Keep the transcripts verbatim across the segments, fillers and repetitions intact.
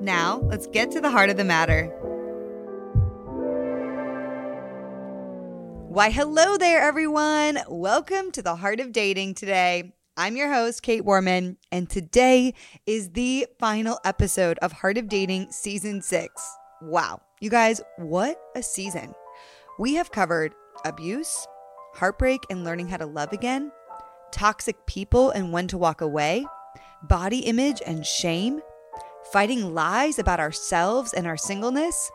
Now, let's get to the heart of the matter. Why, hello there, everyone. Welcome to the Heart of Dating today. I'm your host, Kait Warman, and today is the final episode of Heart of Dating Season six. Wow. You guys, what a season. We have covered abuse, heartbreak and learning how to love again, toxic people and when to walk away, body image and shame, fighting lies about ourselves and our singleness,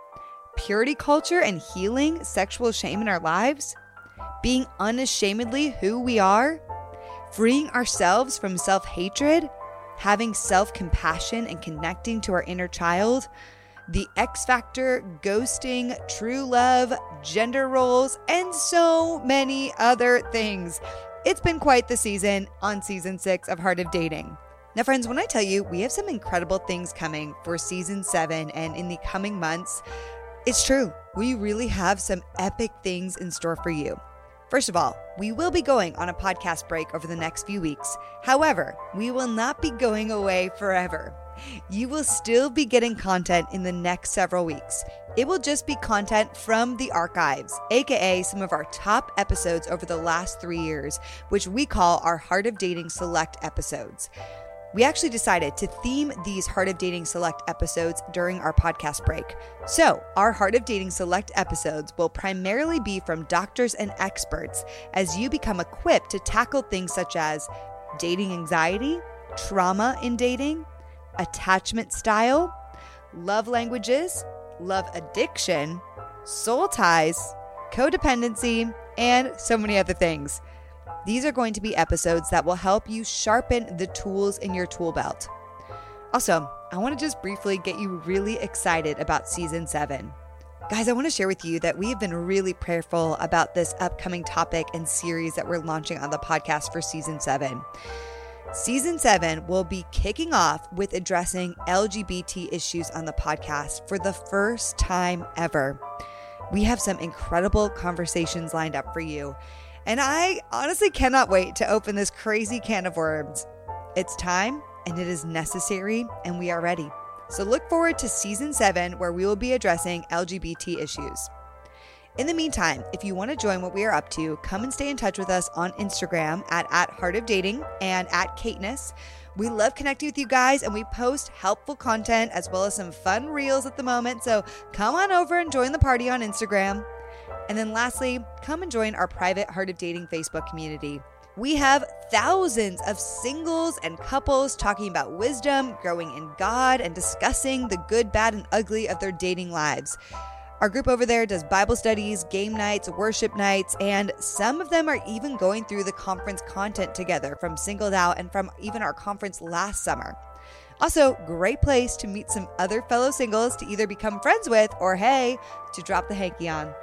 purity culture and healing sexual shame in our lives, being unashamedly who we are, freeing ourselves from self-hatred, having self-compassion and connecting to our inner child, the X Factor, ghosting, true love, gender roles, and so many other things. It's been quite the season on season six of Heart of Dating. Now, friends, when I tell you we have some incredible things coming for season seven and in the coming months, it's true. We really have some epic things in store for you. First of all, we will be going on a podcast break over the next few weeks. However, we will not be going away forever. You will still be getting content in the next several weeks. It will just be content from the archives, aka some of our top episodes over the last three years, which we call our Heart of Dating Select episodes. We actually decided to theme these Heart of Dating Select episodes during our podcast break. So our Heart of Dating Select episodes will primarily be from doctors and experts as you become equipped to tackle things such as dating anxiety, trauma in dating, attachment style, love languages, love addiction, soul ties, codependency, and so many other things. These are going to be episodes that will help you sharpen the tools in your tool belt. Also, I want to just briefly get you really excited about season seven. Guys, I want to share with you that we have been really prayerful about this upcoming topic and series that we're launching on the podcast for season seven. Season seven will be kicking off with addressing L G B T issues on the podcast for the first time ever. We have some incredible conversations lined up for you, and I honestly cannot wait to open this crazy can of worms. It's time, and it is necessary, and we are ready. So look forward to season seven, where we will be addressing L G B T issues. In the meantime, if you want to join what we are up to, come and stay in touch with us on Instagram at, at Heart of Dating and at Kaitness. We love connecting with you guys, and we post helpful content as well as some fun reels at the moment. So come on over and join the party on Instagram. And then lastly, come and join our private Heart of Dating Facebook community. We have thousands of singles and couples talking about wisdom, growing in God, and discussing the good, bad, and ugly of their dating lives. Our group over there does Bible studies, game nights, worship nights, and some of them are even going through the conference content together from Singled Out and from even our conference last summer. Also, great place to meet some other fellow singles to either become friends with or, hey, to drop the hanky on.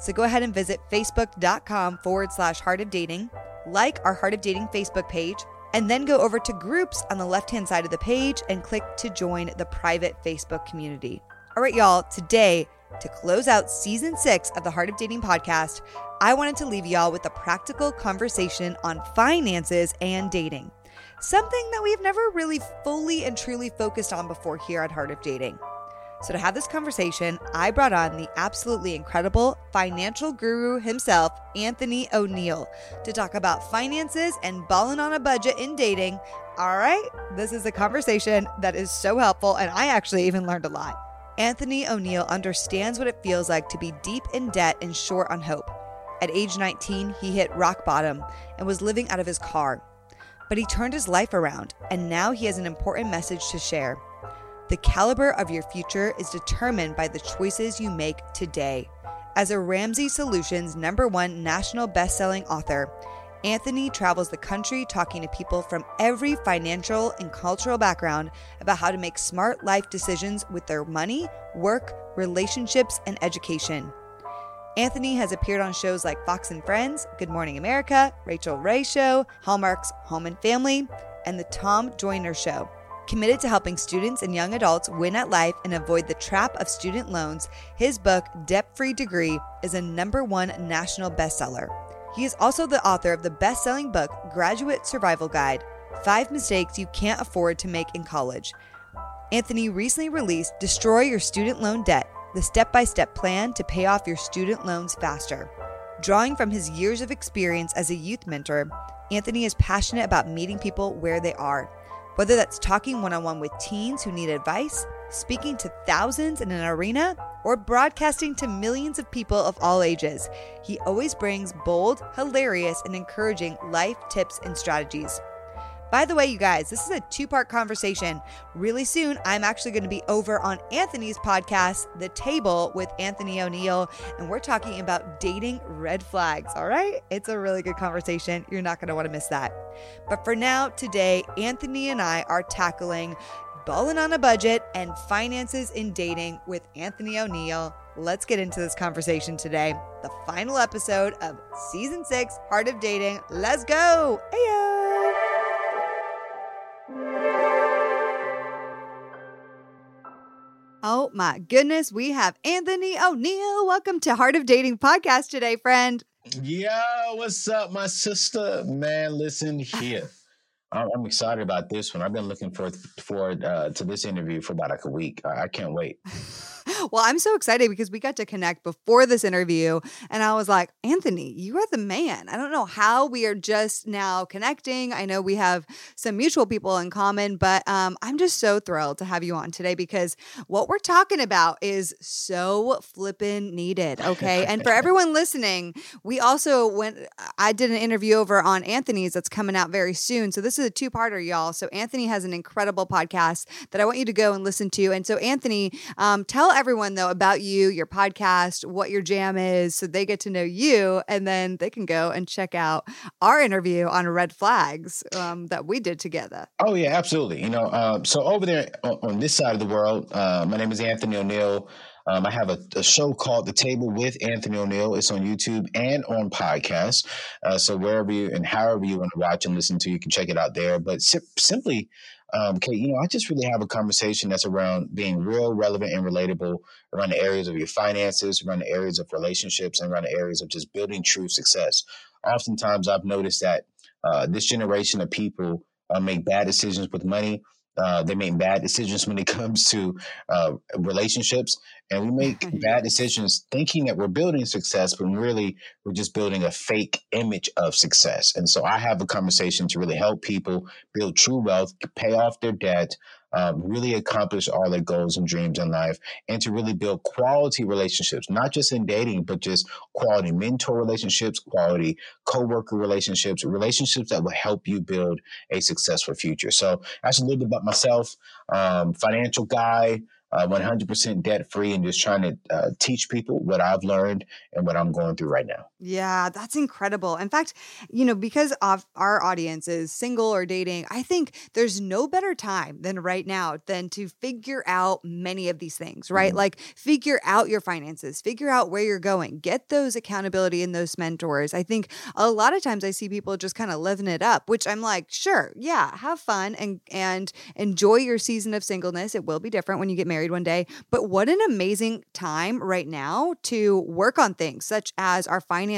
So go ahead and visit facebook.com forward slash Heart of Dating, like our Heart of Dating Facebook page, and then go over to groups on the left-hand side of the page and click to join the private Facebook community. All right, y'all, today, to close out season six of the Heart of Dating podcast, I wanted to leave y'all with a practical conversation on finances and dating, something that we've never really fully and truly focused on before here at Heart of Dating. So to have this conversation, I brought on the absolutely incredible financial guru himself, Anthony O'Neal, to talk about finances and balling on a budget in dating. All right, this is a conversation that is so helpful, and I actually even learned a lot. Anthony O'Neal understands what it feels like to be deep in debt and short on hope. At age nineteen, he hit rock bottom and was living out of his car. But he turned his life around, and now he has an important message to share. The caliber of your future is determined by the choices you make today. As a Ramsey Solutions number one national best-selling author, Anthony travels the country talking to people from every financial and cultural background about how to make smart life decisions with their money, work, relationships, and education. Anthony has appeared on shows like Fox and Friends, Good Morning America, Rachel Ray Show, Hallmark's Home and Family, and The Tom Joyner Show. Committed to helping students and young adults win at life and avoid the trap of student loans, his book, Debt-Free Degree, is a number one national bestseller. He is also the author of the best-selling book, Graduate Survival Guide, Five Mistakes You Can't Afford to Make in College. Anthony recently released Destroy Your Student Loan Debt, the step-by-step plan to pay off your student loans faster. Drawing from his years of experience as a youth mentor, Anthony is passionate about meeting people where they are. Whether that's talking one-on-one with teens who need advice, speaking to thousands in an arena, or broadcasting to millions of people of all ages, he always brings bold, hilarious, and encouraging life tips and strategies. By the way, you guys, this is a two-part conversation. Really soon, I'm actually going to be over on Anthony's podcast, The Table with Anthony O'Neal, and we're talking about dating red flags, all right? It's a really good conversation. You're not going to want to miss that. But for now, today, Anthony and I are tackling balling on a budget and finances in dating with Anthony O'Neal. Let's get into this conversation today. The final episode of Season six, Heart of Dating. Let's go! Ayo! Oh my goodness, we have Anthony O'Neal. Welcome to Heart of Dating podcast today, friend. Yo, what's up, my sister? Man, listen here. I'm excited about this one. I've been looking forward for, uh, to this interview for about like a week. I can't wait. Well, I'm so excited because we got to connect before this interview and I was like, Anthony, you are the man. I don't know how we are just now connecting. I know we have some mutual people in common, but um, I'm just so thrilled to have you on today because what we're talking about is so flippin' needed. Okay. And for everyone listening, we also went, I did an interview over on Anthony's that's coming out very soon. So this is a two-parter, y'all. So Anthony has an incredible podcast that I want you to go and listen to. And so Anthony, um, tell everyone everyone though about you, your podcast, what your jam is, so they get to know you and then they can go and check out our interview on red flags um, that we did together. Oh yeah, absolutely. You know, uh, so over there on, on this side of the world, uh, my name is Anthony O'Neal. Um, I have a, a show called The Table with Anthony O'Neal. It's on YouTube and on podcast. Uh, so wherever you and however you want to watch and listen to, you can check it out there. But si- simply, um, Kait, you know, I just really have a conversation that's around being real, relevant, and relatable around the areas of your finances, around the areas of relationships, and around the areas of just building true success. Oftentimes, I've noticed that uh, this generation of people uh, make bad decisions with money. Uh, they make bad decisions when it comes to uh, relationships, and we make bad decisions thinking that we're building success, but really we're just building a fake image of success. And so I have a conversation to really help people build true wealth, pay off their debt, um, really accomplish all their goals and dreams in life, and to really build quality relationships, not just in dating, but just quality mentor relationships, quality coworker relationships, relationships that will help you build a successful future. So that's a little bit about myself, um, financial guy, uh, one hundred percent debt free, and just trying to uh, teach people what I've learned and what I'm going through right now. Yeah, that's incredible. In fact, you know, because of our audience is single or dating, I think there's no better time than right now than to figure out many of these things, right? Mm-hmm. Like figure out your finances, figure out where you're going, get those accountability and those mentors. I think a lot of times I see people just kind of living it up, which I'm like, sure, yeah, have fun and, and enjoy your season of singleness. It will be different when you get married one day, but what an amazing time right now to work on things such as our finances.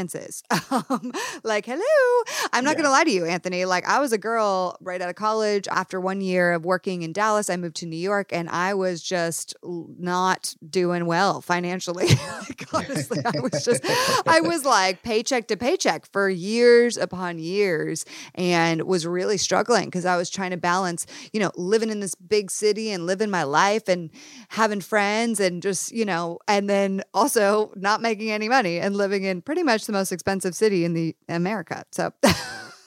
Um, like, hello, I'm not yeah. going to lie to you, Anthony. Like I was a girl right out of college. After one year of working in Dallas, I moved to New York and I was just not doing well financially. Like, honestly, I was just, I was like paycheck to paycheck for years upon years and was really struggling because I was trying to balance, you know, living in this big city and living my life and having friends and just, you know, and then also not making any money and living in pretty much the most expensive city in the America. So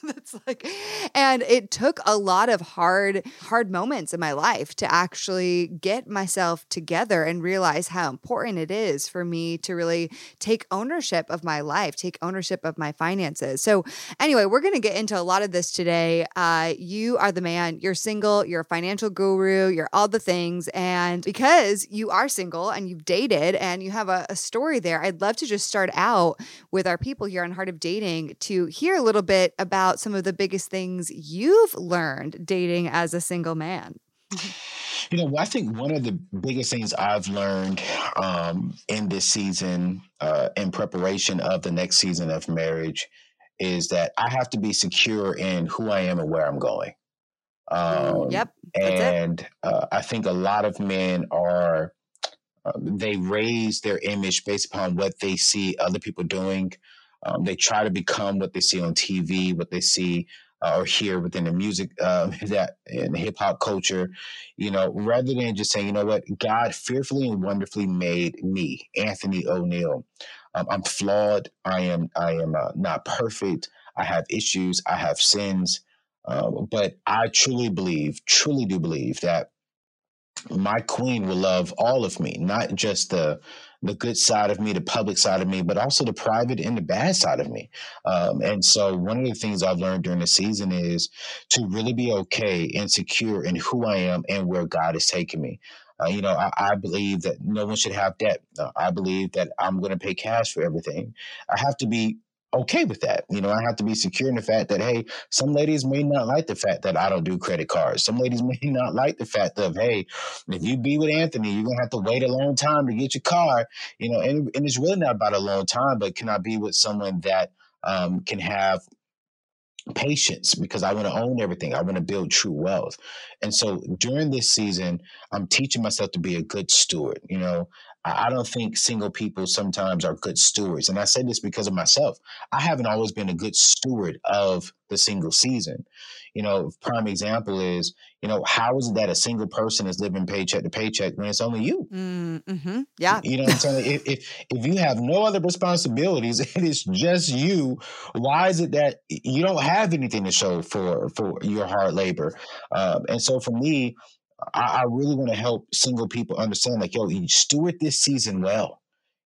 That's like, and it took a lot of hard, hard moments in my life to actually get myself together and realize how important it is for me to really take ownership of my life, take ownership of my finances. So anyway, we're going to get into a lot of this today. Uh, you are the man. You're single. You're a financial guru. You're all the things. And because you are single and you've dated and you have a, a story there, I'd love to just start out with our people here on Heart of Dating to hear a little bit about some of the biggest things you've learned dating as a single man. You know, I think one of the biggest things I've learned um, in this season, uh, in preparation of the next season of marriage, is that I have to be secure in who I am and where I'm going. Um, yep. And uh, I think a lot of men are, uh, they raise their image based upon what they see other people doing. Um, they try to become what they see on T V, what they see uh, or hear within the music, uh, that in hip hop culture, you know, rather than just saying, you know what, God fearfully and wonderfully made me, Anthony O'Neal. Um, I'm flawed. I am. I am uh, not perfect. I have issues. I have sins. Uh, but I truly believe, truly do believe that my queen will love all of me, not just the the good side of me, the public side of me, but also the private and the bad side of me. Um, and so one of the things I've learned during the season is to really be okay and secure in who I am and where God is taking me. Uh, you know, I, I believe that no one should have debt. Uh, I believe that I'm going to pay cash for everything. I have to be okay with that. You know, I have to be secure in the fact that, hey, some ladies may not like the fact that I don't do credit cards. Some ladies may not like the fact of, hey, if you be with Anthony, you're going to have to wait a long time to get your car, you know, and, and it's really not about a long time, but can I be with someone that um, can have patience because I want to own everything. I want to build true wealth. And so during this season, I'm teaching myself to be a good steward. You know, I don't think single people sometimes are good stewards. And I say this because of myself. I haven't always been a good steward of the single season. You know, prime example is, you know, how is it that a single person is living paycheck to paycheck when it's only you? Mm-hmm. Yeah. You know what I'm saying? if, if, if you have no other responsibilities, it is just you. Why is it that you don't have anything to show for, for your hard labor? Um, and so for me, I, I really want to help single people understand, like, yo, you steward this season well.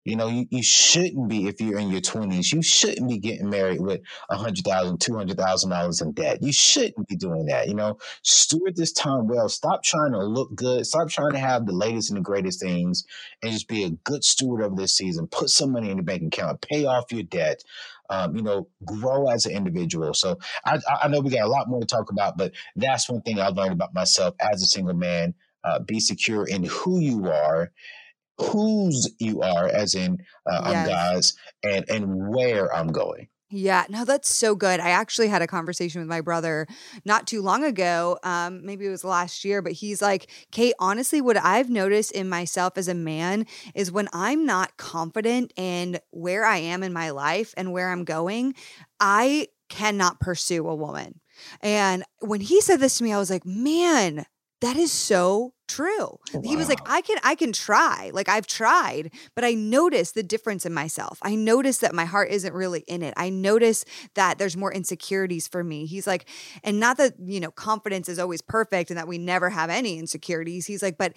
You know, you, you shouldn't be, if you're in your twenties, you shouldn't be getting married with one hundred thousand dollars, two hundred thousand dollars in debt. You shouldn't be doing that, you know. Steward this time well. Stop trying to look good. Stop trying to have the latest and the greatest things and just be a good steward of this season. Put some money in the bank account. Pay off your debt. Um, you know, grow as an individual. So I, I know we got a lot more to talk about, but that's one thing I've learned about myself as a single man. Uh, be secure in who you are, whose you are, as in uh, yes. I'm God's, and, and where I'm going. Yeah, no, that's so good. I actually had a conversation with my brother not too long ago. Um, maybe it was last year, but he's like, Kait, honestly, what I've noticed in myself as a man is when I'm not confident in where I am in my life and where I'm going, I cannot pursue a woman. And when he said this to me, I was like, man, that is so true. Wow. He was like, I can, I can try. Like I've tried, but I notice the difference in myself. I notice that my heart isn't really in it. I notice that there's more insecurities for me. He's like, and not that, you know, confidence is always perfect and that we never have any insecurities. He's like, but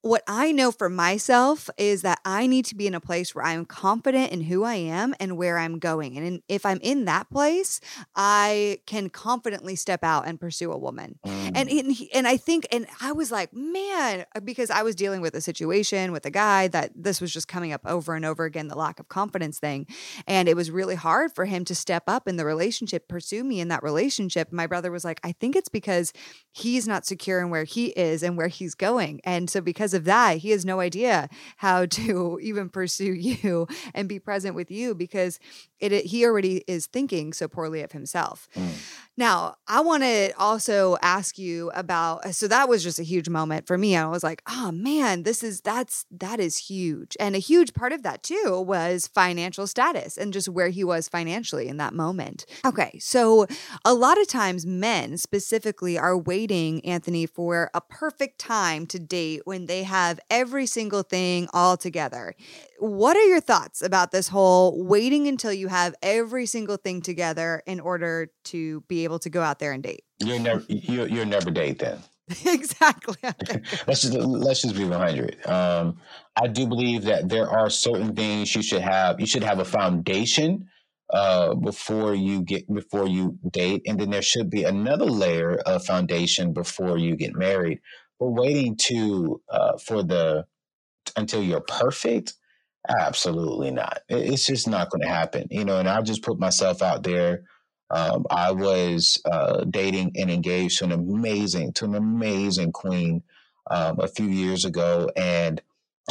what I know for myself is that I need to be in a place where I'm confident in who I am and where I'm going. And in, if I'm in that place, I can confidently step out and pursue a woman. Mm. And, and and I think, and I was like, man, because I was dealing with a situation with a guy that this was just coming up over and over again, the lack of confidence thing. And it was really hard for him to step up in the relationship, pursue me in that relationship. My brother was like, I think it's because he's not secure in where he is and where he's going. And so because of that, he has no idea how to even pursue you and be present with you because it, it he already is thinking so poorly of himself. Mm. Now, I want to also ask you about, so that was just a huge moment for me. I was like, oh man, this is, that's, that is huge. And a huge part of that too was financial status and just where he was financially in that moment. Okay. So a lot of times men specifically are waiting, Anthony, for a perfect time to date when they they have every single thing all together. What are your thoughts about this whole waiting until you have every single thing together in order to be able to go out there and date? You're never, you're, you're never date then. Exactly. let's just let's just be one hundred. Um, I do believe that there are certain things you should have. You should have a foundation uh, before you get before you date, and then there should be another layer of foundation before you get married. But waiting to uh, for the until you're perfect, absolutely not. It's just not going to happen, you know. And I'll just put myself out there. Um, I was uh, dating and engaged to an amazing, to an amazing queen um, a few years ago. And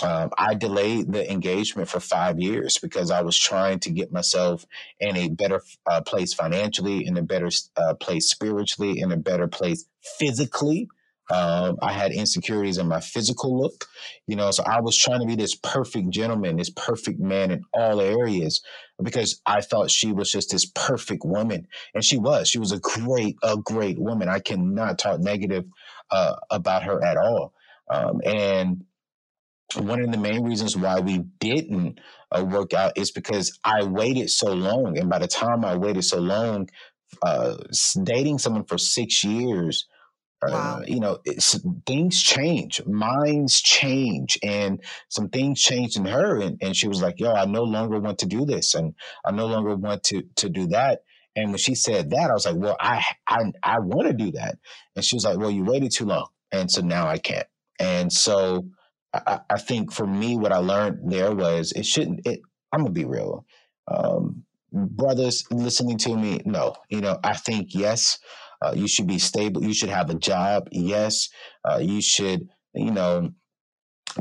um, I delayed the engagement for five years because I was trying to get myself in a better uh, place financially, in a better uh, place spiritually, in a better place physically. Um, I had insecurities in my physical look, you know, so I was trying to be this perfect gentleman, this perfect man in all areas because I thought she was just this perfect woman. And she was, she was a great, a great woman. I cannot talk negative uh, about her at all. Um, and one of the main reasons why we didn't uh, work out is because I waited so long. And by the time I waited so long, uh, dating someone for six years, Wow. Uh, you know, it's, things change, minds change, and some things changed in her. And, and she was like, yo, I no longer want to do this. And I no longer want to, to do that. And when she said that, I was like, well, I, I, I want to do that. And she was like, well, you waited too long. And so now I can't. And so I, I think for me, what I learned there was it shouldn't, it, I'm going to be real. Um, brothers listening to me. No, you know, I think, yes, Uh, you should be stable. You should have a job. Yes. Uh, you should, you know,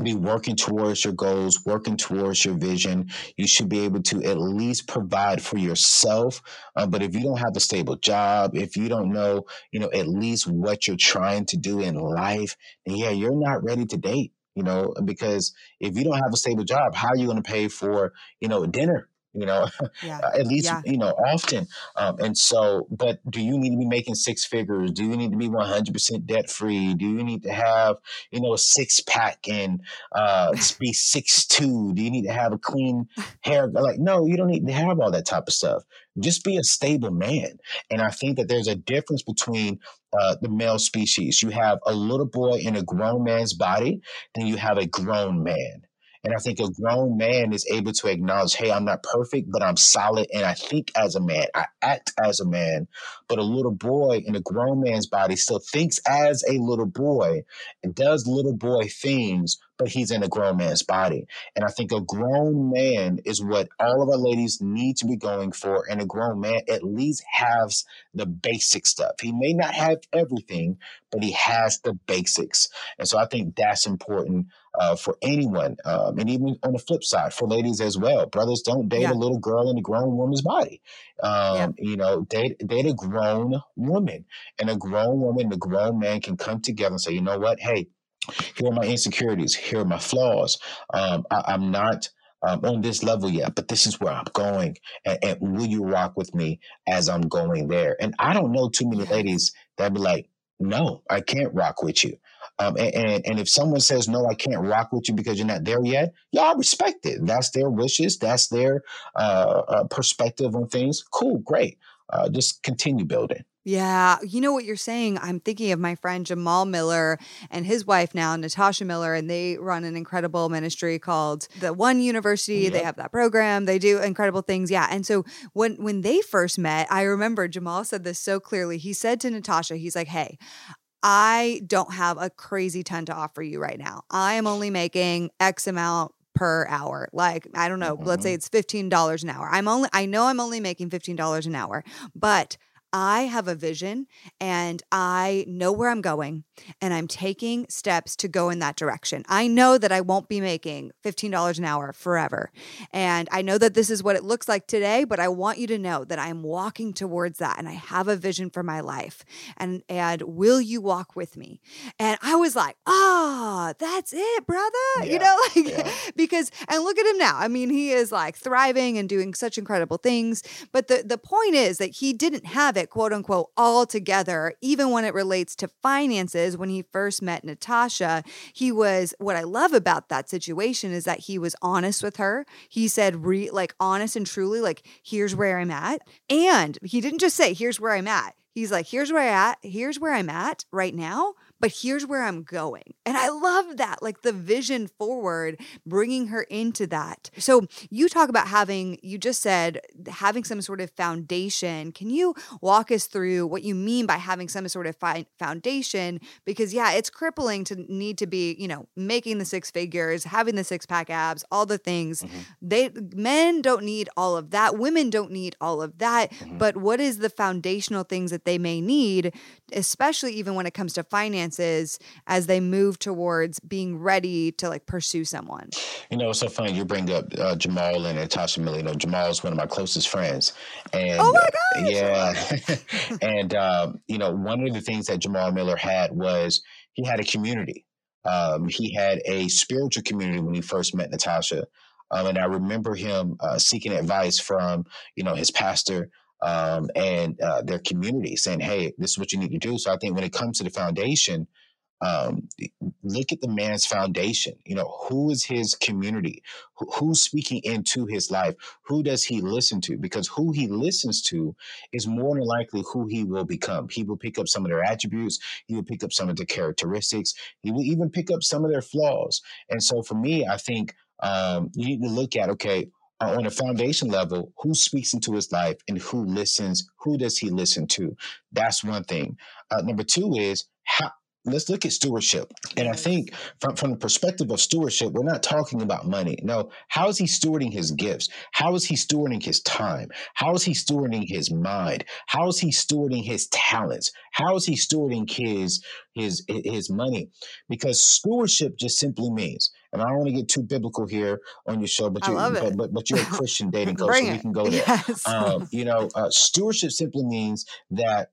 be working towards your goals, working towards your vision. You should be able to at least provide for yourself. Uh, but if you don't have a stable job, if you don't know, you know, at least what you're trying to do in life, then yeah, you're not ready to date, you know, because if you don't have a stable job, how are you going to pay for, you know, dinner? You know, yeah. at least, yeah. you know, often. Um, and so, but do you need to be making six figures? Do you need to be one hundred percent debt free? Do you need to have, you know, a six pack and uh, be six two? Do you need to have a clean hair? Like, no, you don't need to have all that type of stuff. Just be a stable man. And I think that there's a difference between uh, the male species. You have a little boy in a grown man's body, then you have a grown man. And I think a grown man is able to acknowledge, hey, I'm not perfect, but I'm solid. And I think as a man, I act as a man. But a little boy in a grown man's body still thinks as a little boy and does little boy things, but he's in a grown man's body. And I think a grown man is what all of our ladies need to be going for. And a grown man at least has the basic stuff. He may not have everything, but he has the basics. And so I think that's important. Uh, for anyone, um, and even on the flip side, for ladies as well. Brothers, don't date yeah. a little girl in a grown woman's body. Um, yeah. You know, date, date a grown woman. And a grown woman and a grown man can come together and say, you know what? Hey, here are my insecurities. Here are my flaws. Um, I, I'm not um, on this level yet, but this is where I'm going. And, and will you rock with me as I'm going there? And I don't know too many ladies that be like, no, I can't rock with you. Um, and, and, and if someone says, no, I can't rock with you because you're not there yet, y'all respect it. That's their wishes. That's their uh, uh, perspective on things. Cool. Great. Uh, just continue building. Yeah. You know what you're saying? I'm thinking of my friend Jamal Miller and his wife now, Natasha Miller, and they run an incredible ministry called The One University. Yep. They have that program. They do incredible things. Yeah. And so when, when they first met, I remember Jamal said this so clearly. He said to Natasha, he's like, hey, I don't have a crazy ton to offer you right now. I am only making X amount per hour. Like, I don't know, mm-hmm. let's say it's fifteen dollars an hour. I'm only, I know I'm only making fifteen dollars an hour, but I have a vision and I know where I'm going and I'm taking steps to go in that direction. I know that I won't be making fifteen dollars an hour forever. And I know that this is what it looks like today, but I want you to know that I'm walking towards that and I have a vision for my life. And, and will you walk with me? And I was like, ah, oh, that's it, brother. Yeah, you know, like yeah. because, and look at him now. I mean, he is like thriving and doing such incredible things. But the, the point is that he didn't have it it, quote unquote, all together, even when it relates to finances. When he first met Natasha, he was, what I love about that situation is that he was honest with her. He said, re, like, honest and truly, like, here's where I'm at. And he didn't just say, here's where I'm at. He's like, here's where I'm at, here's where I'm at right now, but here's where I'm going. And I love that, like the vision forward, bringing her into that. So you talk about having, you just said, having some sort of foundation. Can you walk us through what you mean by having some sort of fi- foundation? Because yeah, it's crippling to need to be, you know, making the six figures, having the six pack abs, all the things. Mm-hmm. They men don't need all of that. Women don't need all of that. Mm-hmm. But what is the foundational things that they may need, especially even when it comes to finance, as they move towards being ready to like pursue someone? You know, it's so funny you bring up uh, Jamal and Natasha Miller. You know, Jamal is one of my closest friends. And, oh my God! Yeah. and, um, you know, one of the things that Jamal Miller had was he had a community. Um, he had a spiritual community when he first met Natasha. Um, and I remember him uh, seeking advice from, you know, his pastor, Um, and uh, their community, saying, hey, this is what you need to do. So I think when it comes to the foundation, um, look at the man's foundation. You know, who is his community? Wh- who's speaking into his life? Who does he listen to? Because who he listens to is more than likely who he will become. He will pick up some of their attributes. He will pick up some of their characteristics. He will even pick up some of their flaws. And so for me, I think um, you need to look at, okay, on a foundation level, who speaks into his life and who listens? Who does he listen to? That's one thing. Uh, number two is how, let's look at stewardship. And I think from, from the perspective of stewardship, we're not talking about money. No, how is he stewarding his gifts? How is he stewarding his time? How is he stewarding his mind? How is he stewarding his talents? How is he stewarding his his his money? Because stewardship just simply means, and I don't want to get too biblical here on your show, but, you, but, but, but you're a Christian dating coach, so we can go there. Yes. Um, you know, uh, stewardship simply means that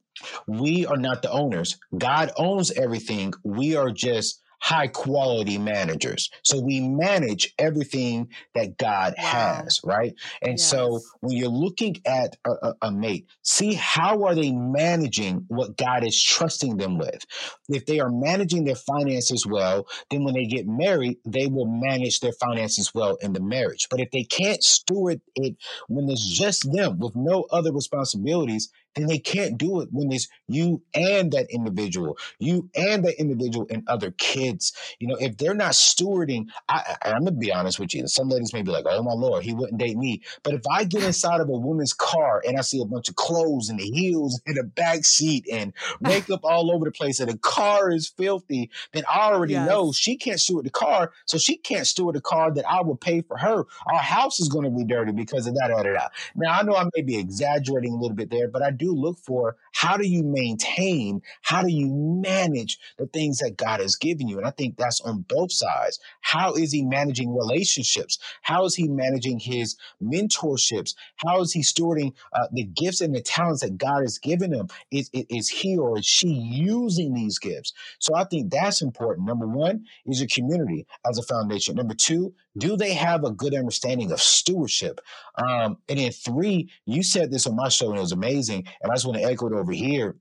we are not the owners. God owns everything. We are just high quality managers. So we manage everything that God wow. has, right? And yes. so when you're looking at a, a, a mate, see how are they managing what God is trusting them with? If they are managing their finances well, then when they get married, they will manage their finances well in the marriage. But if they can't steward it when it's just them with no other responsibilities, then they can't do it when it's you and that individual, you and that individual and other kids. You know, if they're not stewarding, I, I, I'm going to be honest with you. Some ladies may be like, oh, my Lord, he wouldn't date me. But if I get inside of a woman's car and I see a bunch of clothes and the heels and the back seat and makeup all over the place and the car is filthy, then I already yes. know she can't steward the car. So she can't steward the car that I will pay for her. Our house is going to be dirty because of that. Da, da, da. Now, I know I may be exaggerating a little bit there, but I do look for how do you maintain, how do you manage the things that God has given you? And I think that's on both sides. How is he managing relationships? How is he managing his mentorships? How is he stewarding uh, the gifts and the talents that God has given him? Is, is he or is she using these gifts? So I think that's important. Number one is your community as a foundation. Number two, do they have a good understanding of stewardship? Um, and then three, you said this on my show and it was amazing. And I just want to echo it over here.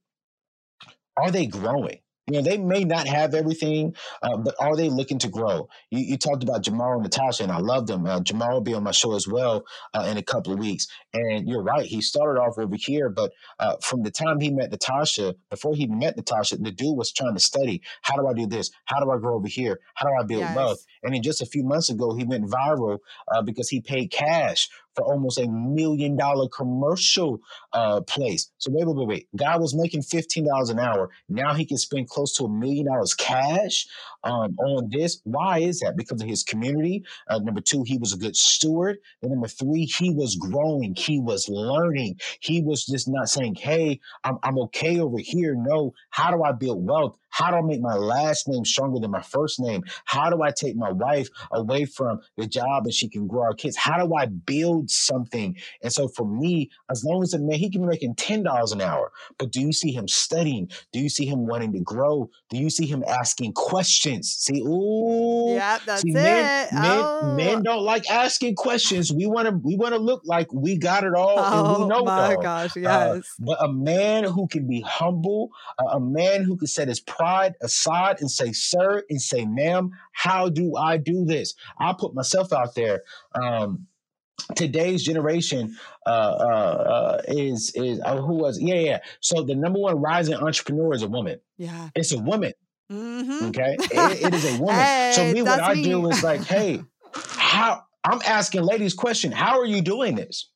Are they growing? You know, they may not have everything, uh, but are they looking to grow? You, you talked about Jamal and Natasha, and I love them. Uh, Jamal will be on my show as well uh, in a couple of weeks. And you're right. He started off over here, but uh, from the time he met Natasha, before he met Natasha, the dude was trying to study. How do I do this? How do I grow over here? How do I build yes. wealth? And then just a few months ago, he went viral uh, because he paid cash for almost a million dollar commercial uh, place. So wait, wait, wait, wait. Guy was making fifteen dollars an hour. Now he can spend close to a million dollars cash um, on this. Why is that? Because of his community. Uh, number two, he was a good steward. And number three, he was growing. He was learning. He was just not saying, hey, I'm, I'm okay over here. No, how do I build wealth? How do I make my last name stronger than my first name? How do I take my wife away from the job and she can grow our kids? How do I build something? And so for me, as long as a man, he can be making ten dollars an hour, but do you see him studying? Do you see him wanting to grow? Do you see him asking questions? See, ooh, yeah, that's see, it. Men, men, oh. men don't like asking questions. We want to, we want to look like we got it all. Oh, and we know my though. gosh, yes. Uh, but a man who can be humble, uh, a man who can set his pride aside and say, sir, and say, ma'am, how do I do this? I put myself out there. Um, today's generation uh, uh, uh, is, is uh, who was, yeah, yeah. So the number one rising entrepreneur is a woman. Yeah. It's a woman. Mm-hmm. Okay. It, it is a woman. Hey, so me, what I me. do is like, hey, how I'm asking ladies question, how are you doing this?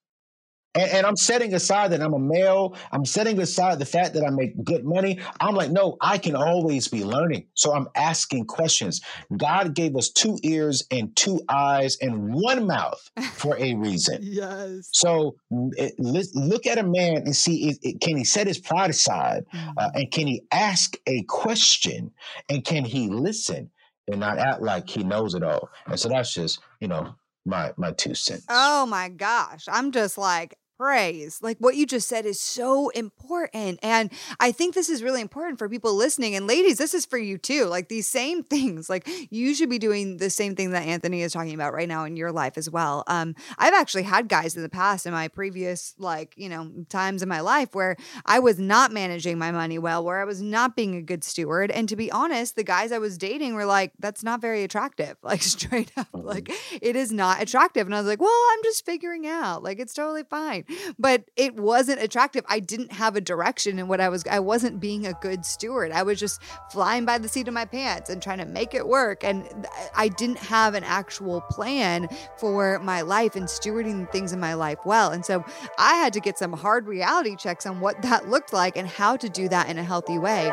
And, and I'm setting aside that I'm a male. I'm setting aside the fact that I make good money. I'm like, no, I can always be learning. So I'm asking questions. God gave us two ears and two eyes and one mouth for a reason. Yes. So it, look at a man and see, it, it, can he set his pride aside? Uh, and can he ask a question? And can he listen and not act like he knows it all? And so that's just, you know, my, my two cents. Oh my gosh. I'm just like, praise. Like what you just said is so important. And I think this is really important for people listening. And ladies, this is for you too. Like these same things, like you should be doing the same thing that Anthony is talking about right now in your life as well. Um, I've actually had guys in the past in my previous, like, you know, times in my life where I was not managing my money well, where I was not being a good steward. And to be honest, the guys I was dating were like, that's not very attractive. Like straight up, like it is not attractive. And I was like, well, I'm just figuring out, like, it's totally fine. But it wasn't attractive. I didn't have a direction in what I was, I wasn't being a good steward. I was just flying by the seat of my pants and trying to make it work. And I didn't have an actual plan for my life and stewarding things in my life well. And so I had to get some hard reality checks on what that looked like and how to do that in a healthy way.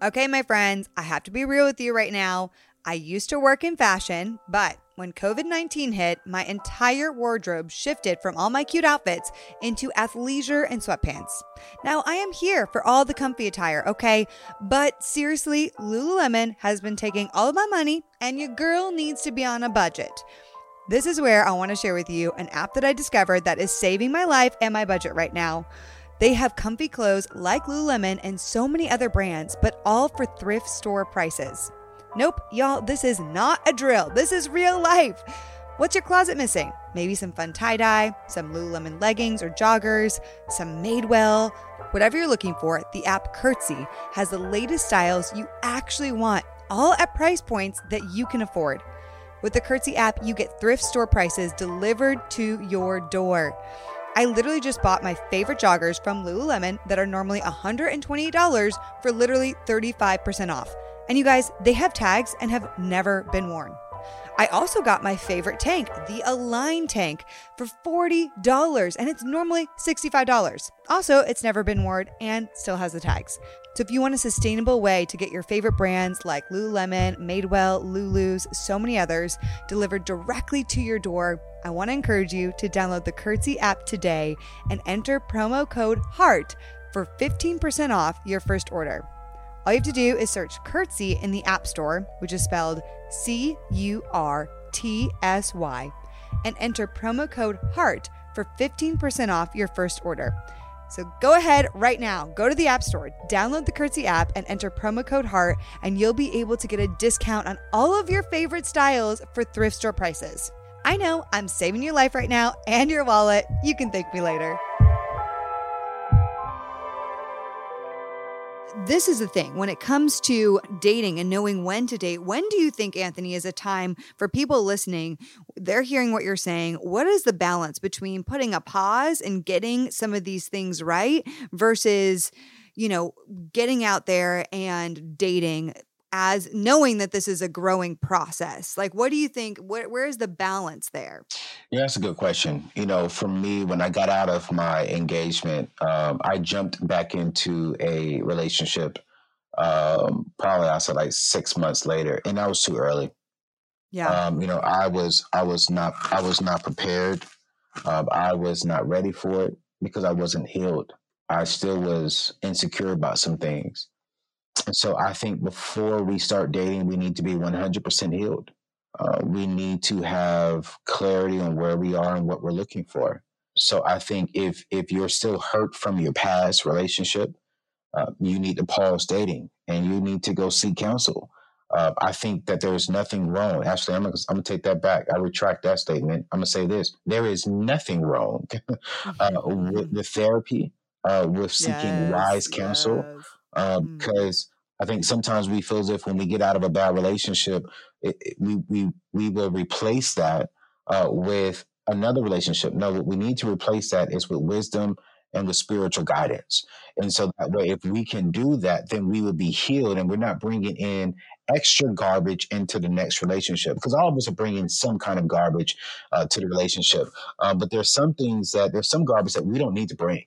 Okay, my friends, I have to be real with you right now. I used to work in fashion, but when covid nineteen hit, my entire wardrobe shifted from all my cute outfits into athleisure and sweatpants. Now, I am here for all the comfy attire, okay? But seriously, Lululemon has been taking all of my money, and your girl needs to be on a budget. This is where I want to share with you an app that I discovered that is saving my life and my budget right now. They have comfy clothes like Lululemon and so many other brands, but all for thrift store prices. Nope, y'all, this is not a drill. This is real life. What's your closet missing? Maybe some fun tie-dye, some Lululemon leggings or joggers, some Madewell. Whatever you're looking for, the app Curtsy has the latest styles you actually want, all at price points that you can afford. With the Curtsy app, you get thrift store prices delivered to your door. I literally just bought my favorite joggers from Lululemon that are normally one hundred twenty-eight dollars for literally thirty-five percent off. And you guys, they have tags and have never been worn. I also got my favorite tank, the Align tank, for forty dollars, and it's normally sixty-five dollars. Also, it's never been worn and still has the tags. So if you want a sustainable way to get your favorite brands like Lululemon, Madewell, Lulu's, so many others delivered directly to your door, I want to encourage you to download the Curtsy app today and enter promo code HEART for fifteen percent off your first order. All you have to do is search Curtsy in the App Store, which is spelled C U R T S Y, and enter promo code HEART for fifteen percent off your first order. So go ahead right now, go to the App Store, download the Curtsy app, and enter promo code HEART, and you'll be able to get a discount on all of your favorite styles for thrift store prices. I know, I'm saving your life right now and your wallet. You can thank me later. This is the thing. When it comes to dating and knowing when to date, when do you think, Anthony, is a time for people listening? They're hearing what you're saying. What is the balance between putting a pause and getting some of these things right versus, you know, getting out there and dating as knowing that this is a growing process? Like, what do you think? Wh- where is the balance there? Yeah, that's a good question. You know, for me, when I got out of my engagement, um, I jumped back into a relationship um, probably, I said, like six months later, and I was too early. Yeah. Um, you know, I was, I was not, I was not prepared. Um, I was not ready for it. because I wasn't healed. I still was insecure about some things. And so I think before we start dating, we need to be one hundred percent healed. Uh, we need to have clarity on where we are and what we're looking for. So I think if if you're still hurt from your past relationship, uh, you need to pause dating and you need to go seek counsel. Uh, I think that there's nothing wrong. Actually, I'm gonna, I'm gonna take that back. I retract that statement. I'm gonna say this: there is nothing wrong uh, with the therapy, uh, with seeking yes, wise counsel, yes. uh, mm. because I think sometimes we feel as if when we get out of a bad relationship, it, it, we we we will replace that uh, with another relationship. No, what we need to replace that is with wisdom and with spiritual guidance. And so that way, if we can do that, then we will be healed and we're not bringing in extra garbage into the next relationship, because all of us are bringing some kind of garbage uh, to the relationship. Uh, but there's some things that there's some garbage that we don't need to bring.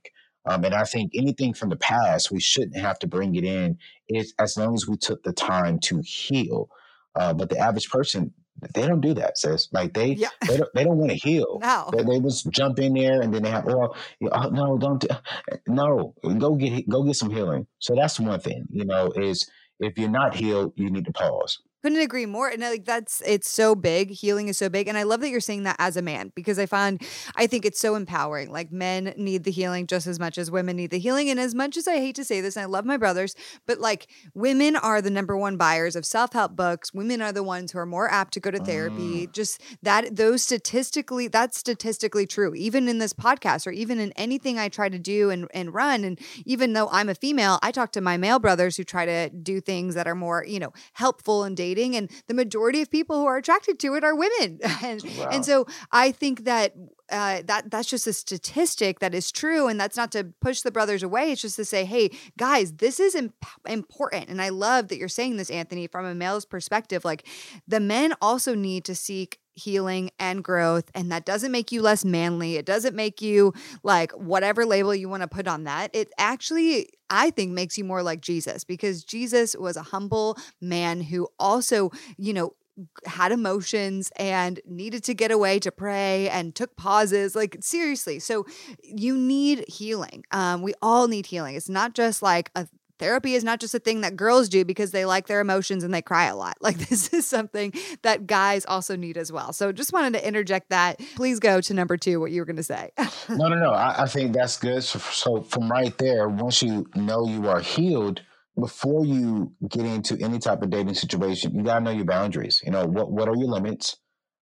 Um, and I think anything from the past, we shouldn't have to bring it in if, as long as we took the time to heal. Uh, but the average person, they don't do that, sis. Like they, yeah. they don't, they don't want to heal. No. They, they just jump in there and then they have, oh, oh no, don't, no, go get, go get some healing. So that's one thing, you know, is if you're not healed, you need to pause. Couldn't agree more. And like that's, it's so big. Healing is so big. And I love that you're saying that as a man, because I find, I think it's so empowering. Like men need the healing just as much as women need the healing. And as much as I hate to say this, and I love my brothers, but like women are the number one buyers of self-help books. Women are the ones who are more apt to go to therapy. Mm. Just that those statistically, that's statistically true. Even in this podcast or even in anything I try to do and, and run. And even though I'm a female, I talk to my male brothers who try to do things that are more, you know, helpful and dating. And the majority of people who are attracted to it are women. And, wow. and so I think that uh, that that's just a statistic that is true. And that's not to push the brothers away. It's just to say, hey, guys, this is imp- important. And I love that you're saying this, Anthony, from a male's perspective. Like the men also need to seek healing and growth. And that doesn't make you less manly. It doesn't make you like whatever label you want to put on that. It actually, I think, makes you more like Jesus, because Jesus was a humble man who also, you know, had emotions and needed to get away to pray and took pauses. Like seriously. So you need healing. Um, we all need healing. It's not just like a Therapy is not just a thing that girls do because they like their emotions and they cry a lot. Like this is something that guys also need as well. So just wanted to interject that. Please go to number two, what you were going to say. no, no, no. I, I think that's good. So, so from right there, once you know you are healed, before you get into any type of dating situation, you got to know your boundaries. You know, what, what are your limits?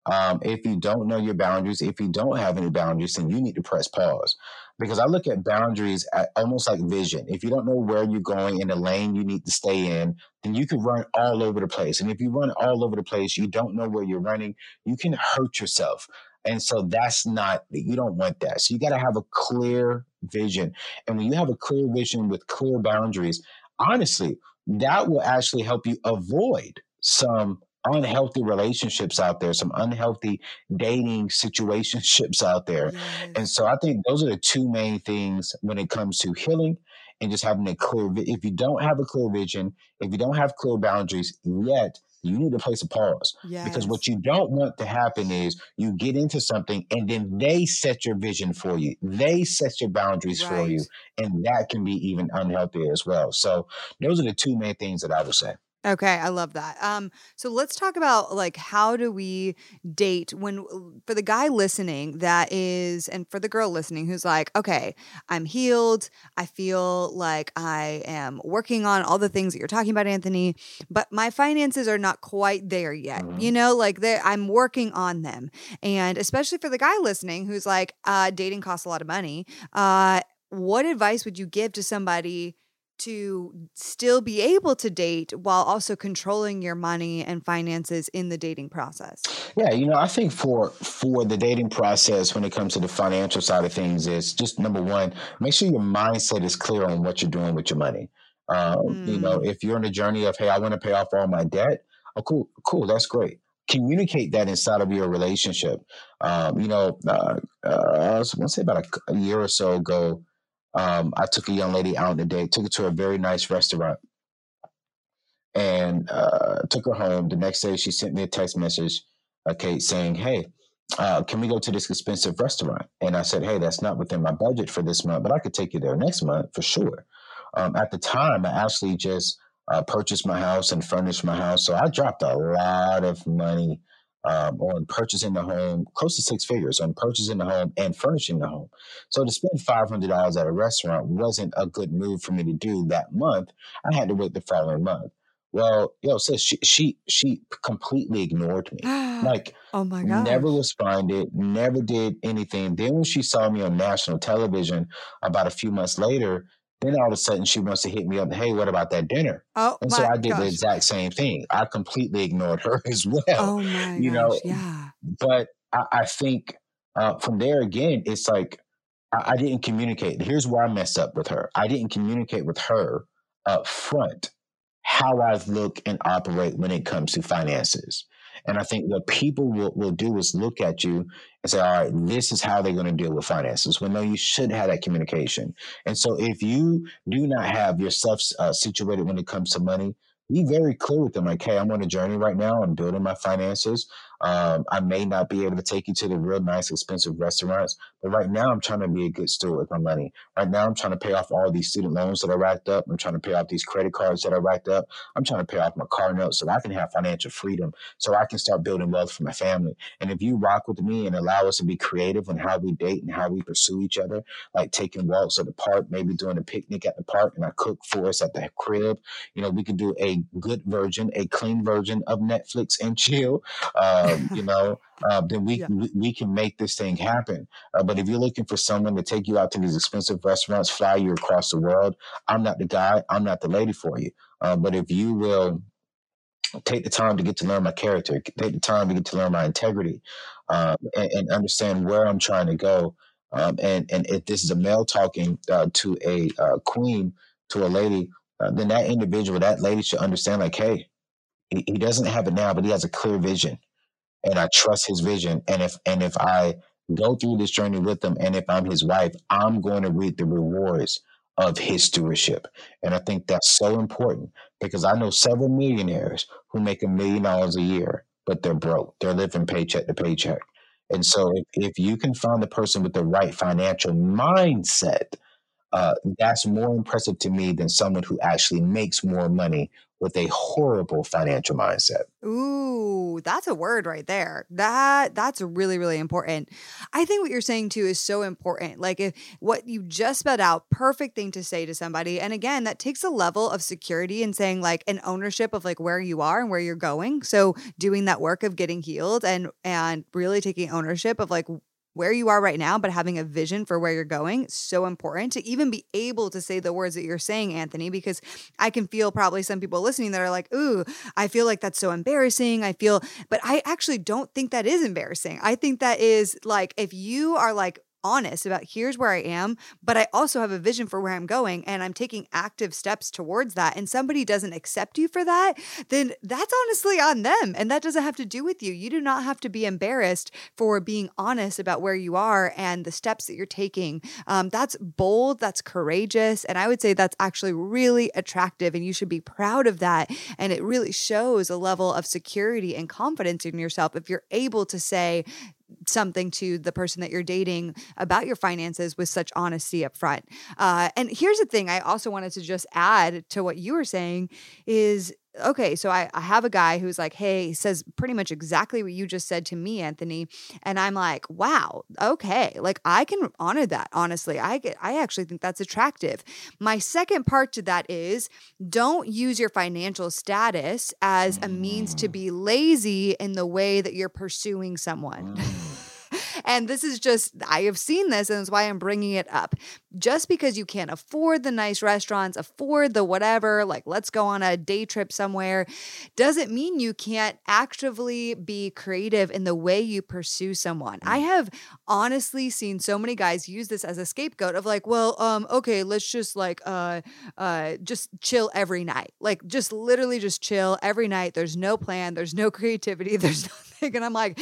Um, if you don't know your boundaries, if you don't have any boundaries, then you need to press pause. Because I look at boundaries at almost like vision. If you don't know where you're going in the lane you need to stay in, then you can run all over the place. And if you run all over the place, you don't know where you're running, you can hurt yourself. And so that's not, you don't want that. So you got to have a clear vision. And when you have a clear vision with clear boundaries, honestly, that will actually help you avoid some unhealthy relationships out there, some unhealthy dating situationships out there. Yes. And so I think those are the two main things when it comes to healing and just having a clear, if you don't have a clear vision, if you don't have clear boundaries yet, you need to place a pause. Yes. Because what you don't want to happen is you get into something and then they set your vision for you. They set your boundaries right. for you. And that can be even unhealthy as well. So those are the two main things that I would say. Okay, I love that. Um, so let's talk about like how do we date when for the guy listening that is, and for the girl listening who's like, okay, I'm healed. I feel like I am working on all the things that you're talking about, Anthony, but my finances are not quite there yet. Mm-hmm. You know, like I'm working on them, and especially for the guy listening who's like, uh, dating costs a lot of money. Uh, what advice would you give to somebody to still be able to date while also controlling your money and finances in the dating process? Yeah, you know, I think for for the dating process, when it comes to the financial side of things, is just number one, make sure your mindset is clear on what you're doing with your money. Uh, mm. You know, if you're on a journey of, hey, I want to pay off all my debt. Oh, cool, cool, that's great. Communicate that inside of your relationship. Um, you know, uh, uh, I was going to say about a, a year or so ago, Um, I took a young lady out on a date, took her to a very nice restaurant, and uh, took her home. The next day, she sent me a text message, uh, Kait, saying, hey, uh, can we go to this expensive restaurant? And I said, hey, that's not within my budget for this month, but I could take you there next month for sure. Um, at the time, I actually just uh, purchased my house and furnished my house. So I dropped a lot of money um, on purchasing the home, close to six figures on purchasing the home and furnishing the home. So to spend five hundred dollars at a restaurant wasn't a good move for me to do that month. I had to wait the following month. Well, yo, sis, she she, she completely ignored me. Like, oh my God, never responded, never did anything. Then when she saw me on national television about a few months later, then all of a sudden she wants to hit me up. Hey, what about that dinner? Oh, and so I did gosh. the exact same thing. I completely ignored her as well. Oh my you gosh, know? Yeah. But I, I think uh, from there again, it's like I, I didn't communicate. Here's where I messed up with her. I didn't communicate with her up front how I look and operate when it comes to finances. And I think what people will, will do is look at you and say, all right, this is how they're going to deal with finances. Well, no, you should have that communication. And so if you do not have yourself uh, situated when it comes to money, be very clear with them. Like, hey, I'm on a journey right now. I'm building my finances. Um, I may not be able to take you to the real nice, expensive restaurants, but right now I'm trying to be a good steward with my money. Right now I'm trying to pay off all these student loans that I racked up. I'm trying to pay off these credit cards that I racked up. I'm trying to pay off my car note so I can have financial freedom, so I can start building wealth for my family. And if you rock with me and allow us to be creative on how we date and how we pursue each other, like taking walks at the park, maybe doing a picnic at the park, and I cook for us at the crib, you know, we can do a good version, a clean version of Netflix and chill, um, you know, uh, then we, yeah. we we can make this thing happen. Uh, but if you're looking for someone to take you out to these expensive restaurants, fly you across the world, I'm not the guy, I'm not the lady for you. Uh, but if you will take the time to get to learn my character, take the time to get to learn my integrity, uh, and, and understand where I'm trying to go. Um, and, and if this is a male talking uh, to a uh, queen, to a lady, Uh, then that individual, that lady should understand, like, hey, he, he doesn't have it now, but he has a clear vision, and I trust his vision. And if and if I go through this journey with him, and if I'm his wife, I'm going to reap the rewards of his stewardship. And I think that's so important, because I know several millionaires who make a million dollars a year, but they're broke. They're living paycheck to paycheck. And so if, if you can find the person with the right financial mindset, Uh, that's more impressive to me than someone who actually makes more money with a horrible financial mindset. Ooh, that's a word right there. That that's really, really important. I think what you're saying too is so important. Like, if what you just spelled out, perfect thing to say to somebody. And again, that takes a level of security and saying like an ownership of like where you are and where you're going. So doing that work of getting healed and and really taking ownership of like where you are right now, but having a vision for where you're going, so important to even be able to say the words that you're saying, Anthony, because I can feel probably some people listening that are like, ooh, I feel like that's so embarrassing. I feel, but I actually don't think that is embarrassing. I think that is like, if you are like honest about here's where I am, but I also have a vision for where I'm going and I'm taking active steps towards that, and somebody doesn't accept you for that, then that's honestly on them. And that doesn't have to do with you. You do not have to be embarrassed for being honest about where you are and the steps that you're taking. Um, that's bold, that's courageous. And I would say that's actually really attractive, and you should be proud of that. And it really shows a level of security and confidence in yourself if you're able to say something to the person that you're dating about your finances with such honesty up front. Uh, and here's the thing I also wanted to just add to what you were saying is, okay, so I, I have a guy who's like, hey, he says pretty much exactly what you just said to me, Anthony. And I'm like, wow, okay. Like, I can honor that, honestly. I get, I actually think that's attractive. My second part to that is, don't use your financial status as a means to be lazy in the way that you're pursuing someone. And this is just, I have seen this, and that's why I'm bringing it up. Just because you can't afford the nice restaurants, afford the whatever, like let's go on a day trip somewhere, doesn't mean you can't actively be creative in the way you pursue someone. I have honestly seen so many guys use this as a scapegoat of like, well, um, okay, let's just like, uh, uh, just chill every night. Like just literally just chill every night. There's no plan. There's no creativity. There's nothing. And I'm like,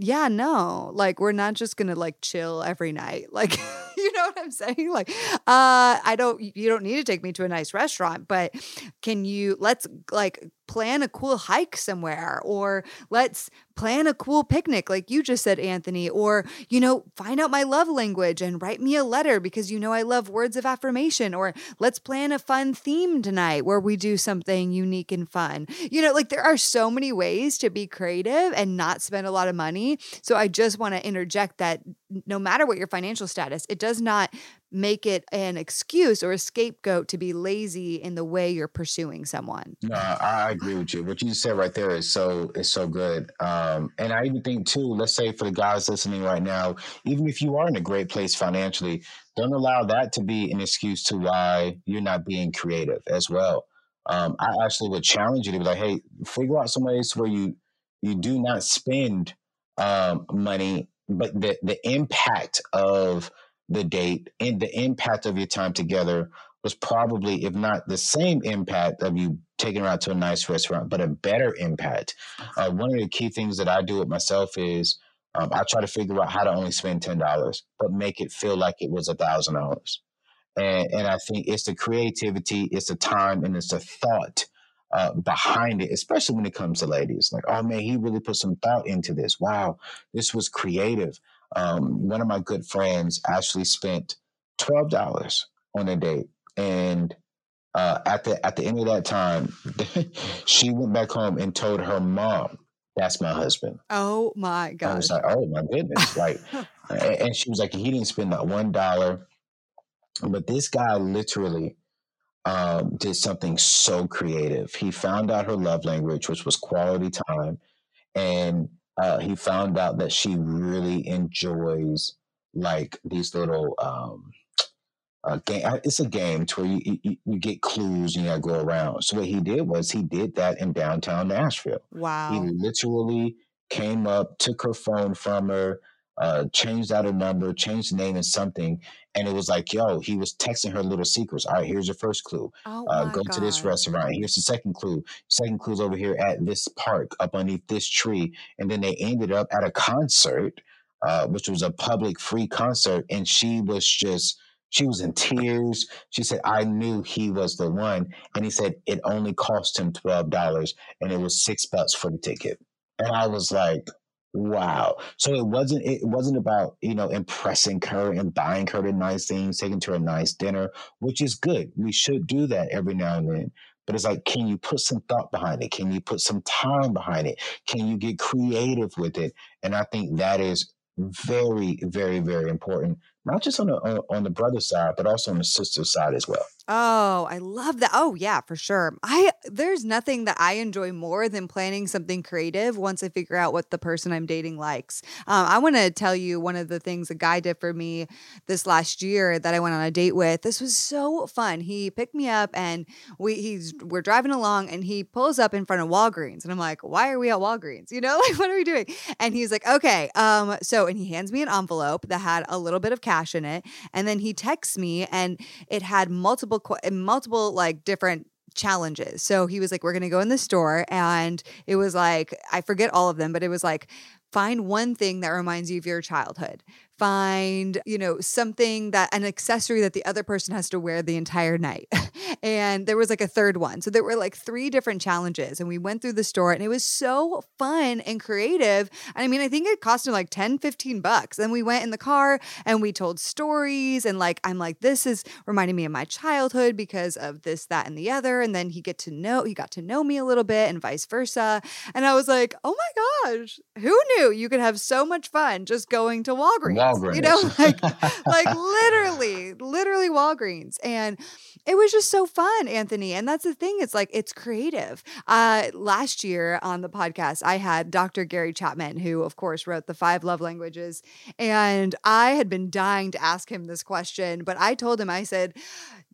yeah, no, like we're not just going to like chill every night. Like, you know what I'm saying? Like, uh, I don't, you don't need to take me to a nice restaurant, but can you, let's like plan a cool hike somewhere, or let's plan a cool picnic, like you just said, Anthony, or, you know, find out my love language and write me a letter because, you know, I love words of affirmation, or let's plan a fun theme tonight where we do something unique and fun. You know, like there are so many ways to be creative and not spend a lot of money. So I just want to interject that no matter what your financial status, it does not make it an excuse or a scapegoat to be lazy in the way you're pursuing someone. No, I agree with you. What you said right there is so is so good. Um, and I even think too, let's say for the guys listening right now, even if you are in a great place financially, don't allow that to be an excuse to why you're not being creative as well. Um, I actually would challenge you to be like, hey, figure out some ways where you, you do not spend um, money, but the, the impact of the date and the impact of your time together was probably, if not the same impact of you taking her out to a nice restaurant, but a better impact. Uh, one of the key things that I do with myself is um, I try to figure out how to only spend ten dollars, but make it feel like it was a thousand dollars. And and I think it's the creativity, it's the time, and it's the thought uh, behind it, especially when it comes to ladies. Like, oh man, he really put some thought into this. Wow, this was creative. Um, one of my good friends actually spent twelve dollars on a date. And uh, at the at the end of that time, she went back home and told her mom, that's my husband. Oh my God. I was like, oh my goodness. Like, and she was like, he didn't spend that one dollar. But this guy literally um, did something so creative. He found out her love language, which was quality time. And Uh, he found out that she really enjoys like these little um, uh, game. It's a game to where you, you, you get clues and you gotta go around. So what he did was he did that in downtown Nashville. Wow! He literally came up, took her phone from her, uh, changed out her number, changed the name and something, and it was like, yo, he was texting her little secrets. All right, here's your first clue. Oh uh, go God. to this restaurant. Here's the second clue. Second clue's over here at this park up underneath this tree. And then they ended up at a concert, uh, which was a public free concert. And she was just, she was in tears. She said, I knew he was the one. And he said, it only cost him twelve dollars and it was six bucks for the ticket. And I was like, wow. So it wasn't it wasn't about, you know, impressing her and buying her the nice things, taking to a nice dinner, which is good. We should do that every now and then. But it's like, can you put some thought behind it? Can you put some time behind it? Can you get creative with it? And I think that is very, very, very important, not just on the on the brother side, but also on the sister side as well. Oh, I love that. Oh, yeah, for sure. I there's nothing that I enjoy more than planning something creative once I figure out what the person I'm dating likes. Um, I want to tell you one of the things a guy did for me this last year that I went on a date with. This was so fun. He picked me up and we he's we're driving along and he pulls up in front of Walgreens. And I'm like, why are we at Walgreens? You know, like, what are we doing? And he's like, okay. Um, so and he hands me an envelope that had a little bit of cash in it. And then he texts me and it had multiple multiple like different challenges. So he was like, we're going to go in the store. And it was like, I forget all of them, but it was like, find one thing that reminds you of your childhood. Find, you know, something that an accessory that the other person has to wear the entire night. And there was like a third one. So there were like three different challenges and we went through the store and it was so fun and creative. And I mean, I think it cost him like ten, fifteen bucks. And we went in the car and we told stories and like, I'm like, this is reminding me of my childhood because of this, that, and the other. And then he get to know, he got to know me a little bit and vice versa. And I was like, oh my gosh, who knew you could have so much fun just going to Walgreens? Wow. Walgreens. You know, like, like literally, literally Walgreens. And it was just so fun, Anthony. And that's the thing. It's like, it's creative. Uh, last year on the podcast, I had Doctor Gary Chapman, who of course wrote The Five Love Languages. And I had been dying to ask him this question, but I told him, I said,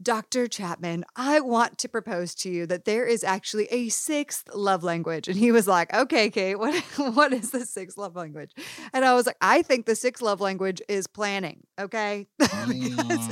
Doctor Chapman, I want to propose to you that there is actually a sixth love language. And he was like, okay, Kait, what, what is the sixth love language? And I was like, I think the sixth love language is planning. Okay. Because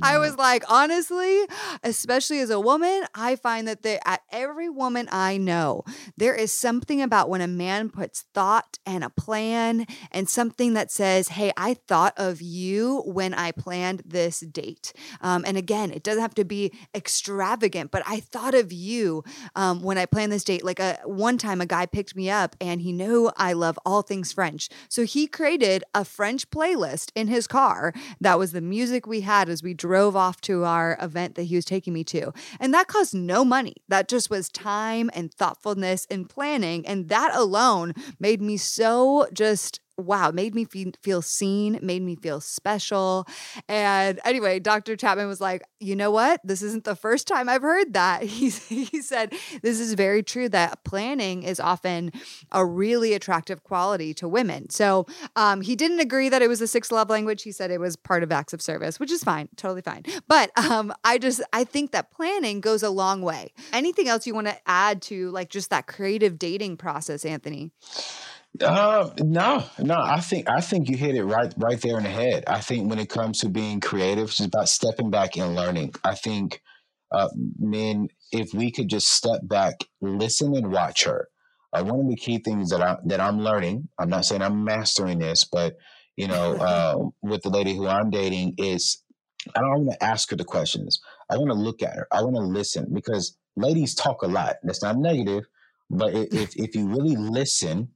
I was like, honestly, especially as a woman, I find that they, at every woman I know, there is something about when a man puts thought and a plan and something that says, hey, I thought of you when I planned this date. Um, and again, it doesn't have to be extravagant, but I thought of you um, when I planned this date. Like a, one time a guy picked me up and he knew I love all things French. So he created a French playlist in his car. That was the music we had as we drove off to our event that he was taking me to. And that cost no money. That just was time and thoughtfulness and planning. And that alone made me so just... wow, made me feel seen, made me feel special. And anyway, Doctor Chapman was like, you know what? This isn't the first time I've heard that. He, he said, this is very true that planning is often a really attractive quality to women. So um, he didn't agree that it was the sixth love language. He said it was part of acts of service, which is fine, totally fine. But um, I just, I think that planning goes a long way. Anything else you want to add to like just that creative dating process, Anthony? Uh, no, no, I think, I think you hit it right, right there in the head. I think when it comes to being creative, it's about stepping back and learning. I think, uh, men, if we could just step back, listen and watch her. Uh, one of the key things that I, that I'm learning, I'm not saying I'm mastering this, but you know, uh, with the lady who I'm dating is I don't want to ask her the questions. I want to look at her. I want to listen because ladies talk a lot. That's not negative, but if, if you really listen,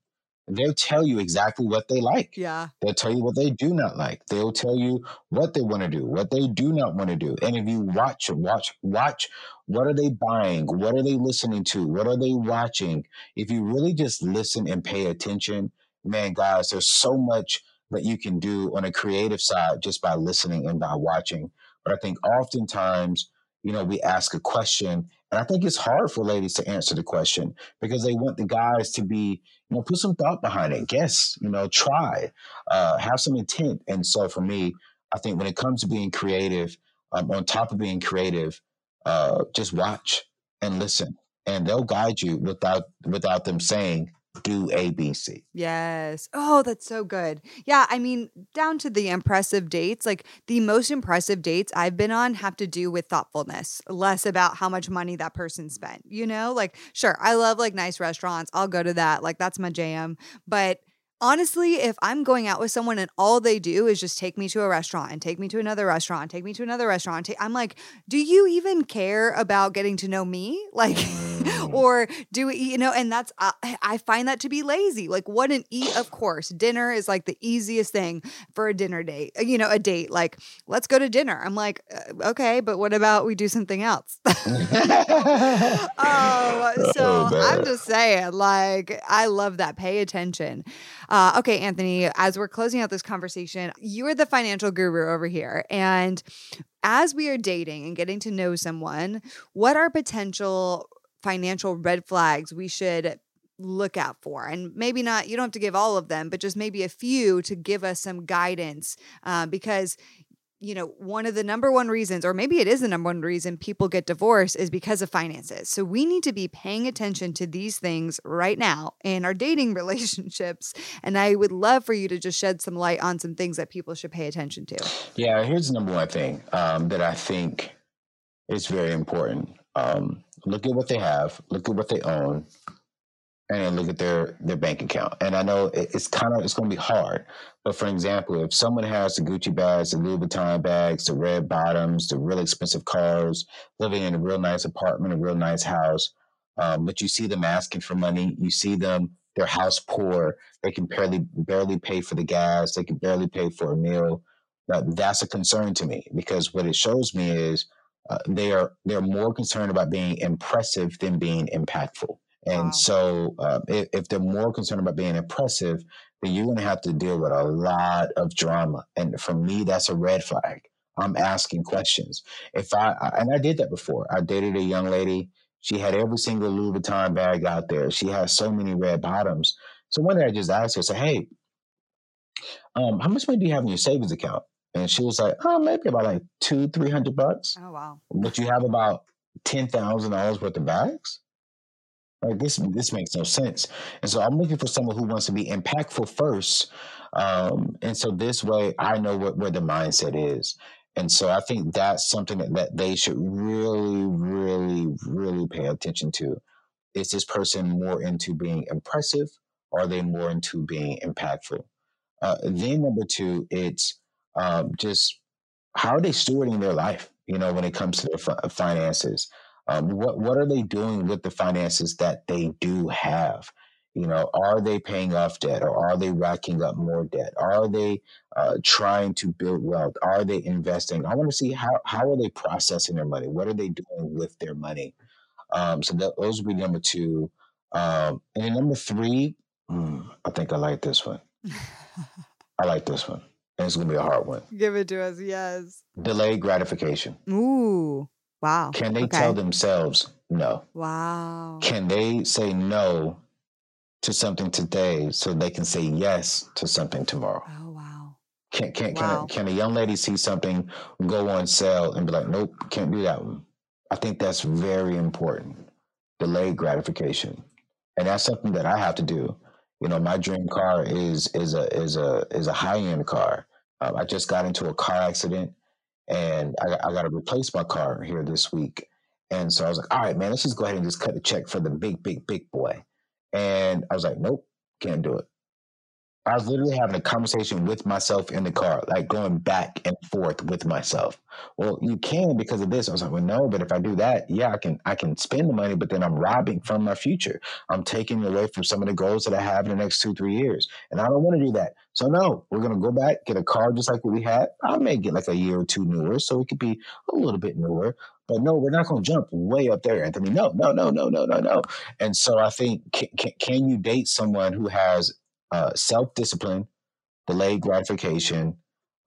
they'll tell you exactly what they like. Yeah. They'll tell you what they do not like. They'll tell you what they want to do, what they do not want to do. And if you watch, watch, watch, what are they buying? What are they listening to? What are they watching? If you really just listen and pay attention, man, guys, there's so much that you can do on a creative side just by listening and by watching. But I think oftentimes, you know, we ask a question. And I think it's hard for ladies to answer the question because they want the guys to be, you know, put some thought behind it. Guess, you know, try, uh, have some intent. And so for me, I think when it comes to being creative, um, on top of being creative, uh, just watch and listen and they'll guide you without, without them saying, do A, B, C. Yes. Oh, that's so good. Yeah. I mean, down to the impressive dates, like the most impressive dates I've been on have to do with thoughtfulness, less about how much money that person spent, you know, like, sure. I love like nice restaurants. I'll go to that. Like that's my jam. But honestly, if I'm going out with someone and all they do is just take me to a restaurant and take me to another restaurant, and take me to another restaurant, take, I'm like, do you even care about getting to know me? Like, or do it, you know, and that's, I, I find that to be lazy. Like what an eat, of course, dinner is like the easiest thing for a dinner date, you know, a date, like let's go to dinner. I'm like, okay, but what about we do something else? oh, so oh, I'm just saying like, I love that. Pay attention. Uh, okay, Anthony, as we're closing out this conversation, you are the financial guru over here. And as we are dating and getting to know someone, what are potential financial red flags we should look out for? And maybe not, you don't have to give all of them, but just maybe a few to give us some guidance uh, because you know, one of the number one reasons, or maybe it is the number one reason people get divorced is because of finances. So we need to be paying attention to these things right now in our dating relationships. And I would love for you to just shed some light on some things that people should pay attention to. Yeah, here's the number one thing um, that I think is very important. Um, look at what they have, look at what they own, and look at their, their bank account. And I know it, it's kind of, it's going to be hard. But for example, if someone has the Gucci bags, the Louis Vuitton bags, the red bottoms, the real expensive cars, living in a real nice apartment, a real nice house, um, but you see them asking for money, you see them, their house poor, they can barely, barely pay for the gas, they can barely pay for a meal. Now, that's a concern to me because what it shows me is uh, they are, they're more concerned about being impressive than being impactful. And wow. so uh, if, if they're more concerned about being impressive, then you're going to have to deal with a lot of drama. And for me, that's a red flag. I'm asking questions. If I, I and I did that before. I dated a young lady. She had every single Louis Vuitton bag out there. She had so many red bottoms. So one day I just asked her, I said, hey, um, how much money do you have in your savings account? And she was like, oh, maybe about like two, three hundred bucks. Oh, wow. But you have about ten thousand dollars worth of bags? Like this, this makes no sense. And so I'm looking for someone who wants to be impactful first. Um, and so this way I know what, where the mindset is. And so I think that's something that, that they should really, really, really pay attention to. Is this person more into being impressive? Or are they more into being impactful? Uh, then number two, it's um, just how are they stewarding their life? you know, when it comes to their finances. Um, what, what are they doing with the finances that they do have? You know, are they paying off debt, or are they racking up more debt? Are they uh, trying to build wealth? Are they investing? I want to see how, how are they processing their money? What are they doing with their money? Um, so that, those would be number two. Um, and then number three, mm, I think I like this one. I like this one. And it's going to be a hard one. Give it to us. Yes. Delayed gratification. Ooh, wow. Can they okay. tell themselves no? Wow. Can they say no to something today so they can say yes to something tomorrow? Oh, wow. Can can wow. Can, a, can a young lady see something go on sale and be like, nope, can't do that one? I think that's very important. Delayed gratification. And that's something that I have to do. You know, my dream car is is a is a is a high-end car. Um, I just got into a car accident, and I, I got to replace my car here this week. And so I was like, all right, man, let's just go ahead and just cut the check for the big, big, big boy. And I was like, nope, can't do it. I was literally having a conversation with myself in the car, like going back and forth with myself. Well, you can because of this. I was like, well, no, but if I do that, yeah, I can I can spend the money, but then I'm robbing from my future. I'm taking away from some of the goals that I have in the next two, three years. And I don't want to do that. So no, we're going to go back, get a car just like what we had. I may get like a year or two newer, so it could be a little bit newer. But no, we're not going to jump way up there, Anthony. No, no, no, no, no, no, no. And so I think, can, can, can you date someone who has Uh, self-discipline, delayed gratification,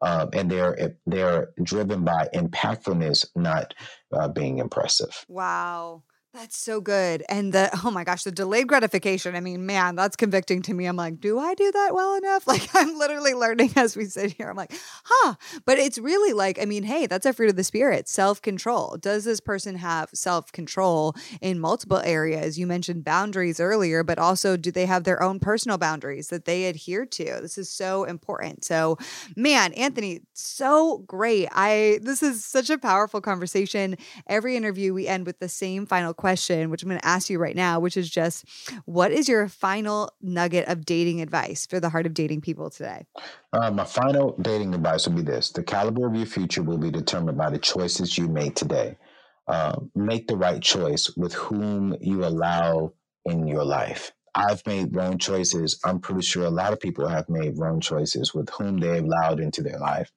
um, and they're they're driven by impactfulness, not uh, being impressive. Wow, that's so good. And the oh my gosh, the delayed gratification. I mean, man, that's convicting to me. I'm like, do I do that well enough? Like, I'm literally learning as we sit here. I'm like, huh. But it's really like, I mean, hey, that's a fruit of the spirit. Self-control. Does this person have self-control in multiple areas? You mentioned boundaries earlier, but also do they have their own personal boundaries that they adhere to? This is so important. So, man, Anthony, so great. I this is such a powerful conversation. Every interview we end with the same final question. question, which I'm going to ask you right now, which is just, what is your final nugget of dating advice for the Heart of Dating people today? Uh, my final dating advice would be this. The caliber of your future will be determined by the choices you make today. Uh, make the right choice with whom you allow in your life. I've made wrong choices. I'm pretty sure a lot of people have made wrong choices with whom they allowed into their life.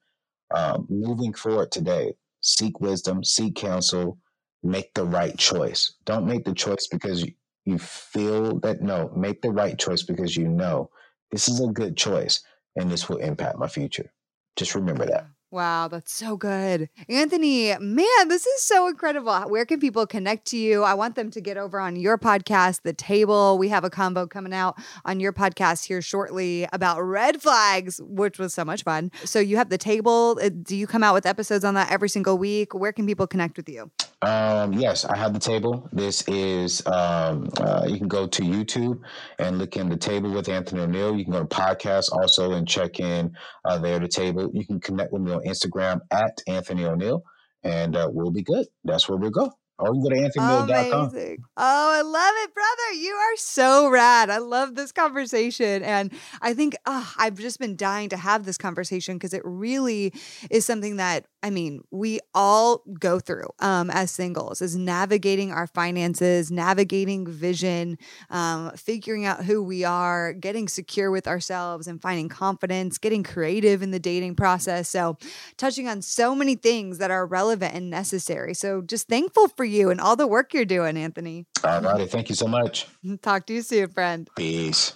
Uh, moving forward today, seek wisdom, seek counsel, make the right choice. Don't make the choice because you feel that. No, make the right choice because you know this is a good choice and this will impact my future. Just remember that. Wow, that's so good. Anthony, man, this is so incredible. Where can people connect to you? I want them to get over on your podcast, The Table. We have a combo coming out on your podcast here shortly about red flags, which was so much fun. So you have The Table. Do you come out with episodes on that every single week? Where can people connect with you? Um, yes, I have The Table. This is, um, uh, you can go to YouTube and look in The Table with Anthony O'Neal. You can go to podcast also and check in uh, there, The Table. You can connect with me on Instagram at Anthony O'Neal, and uh, we'll be good. That's where we'll go. Or you can go to anthony mill dot com. Oh, I love it, brother. You are so rad. I love this conversation. And I think oh, I've just been dying to have this conversation because it really is something that, I mean, we all go through um, as singles, is navigating our finances, navigating vision, um, figuring out who we are, getting secure with ourselves and finding confidence, getting creative in the dating process. So touching on so many things that are relevant and necessary. So just thankful for you and all the work you're doing, Anthony. All righty. Thank you so much. Talk to you soon, friend. Peace.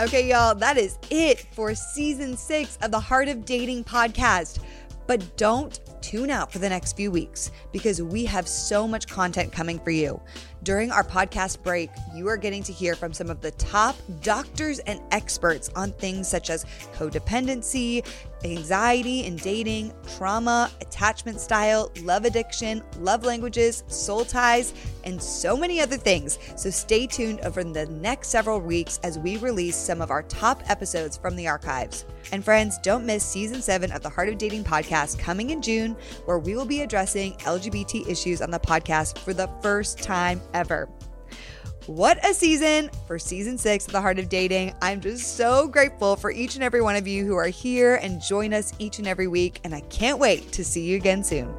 Okay, y'all, that is it for season six of the Heart of Dating podcast. But don't tune out for the next few weeks because we have so much content coming for you. During our podcast break, you are getting to hear from some of the top doctors and experts on things such as codependency, anxiety in dating, trauma, attachment style, love addiction, love languages, soul ties, and so many other things. So stay tuned over the next several weeks as we release some of our top episodes from the archives. And friends, don't miss season seven of the Heart of Dating podcast coming in June, where we will be addressing L G B T issues on the podcast for the first time ever. What a season for season six of The Heart of Dating. I'm just so grateful for each and every one of you who are here and join us each and every week. And I can't wait to see you again soon.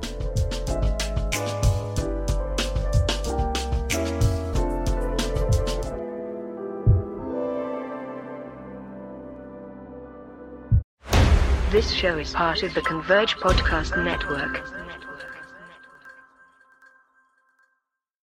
This show is part of the Converge Podcast Network.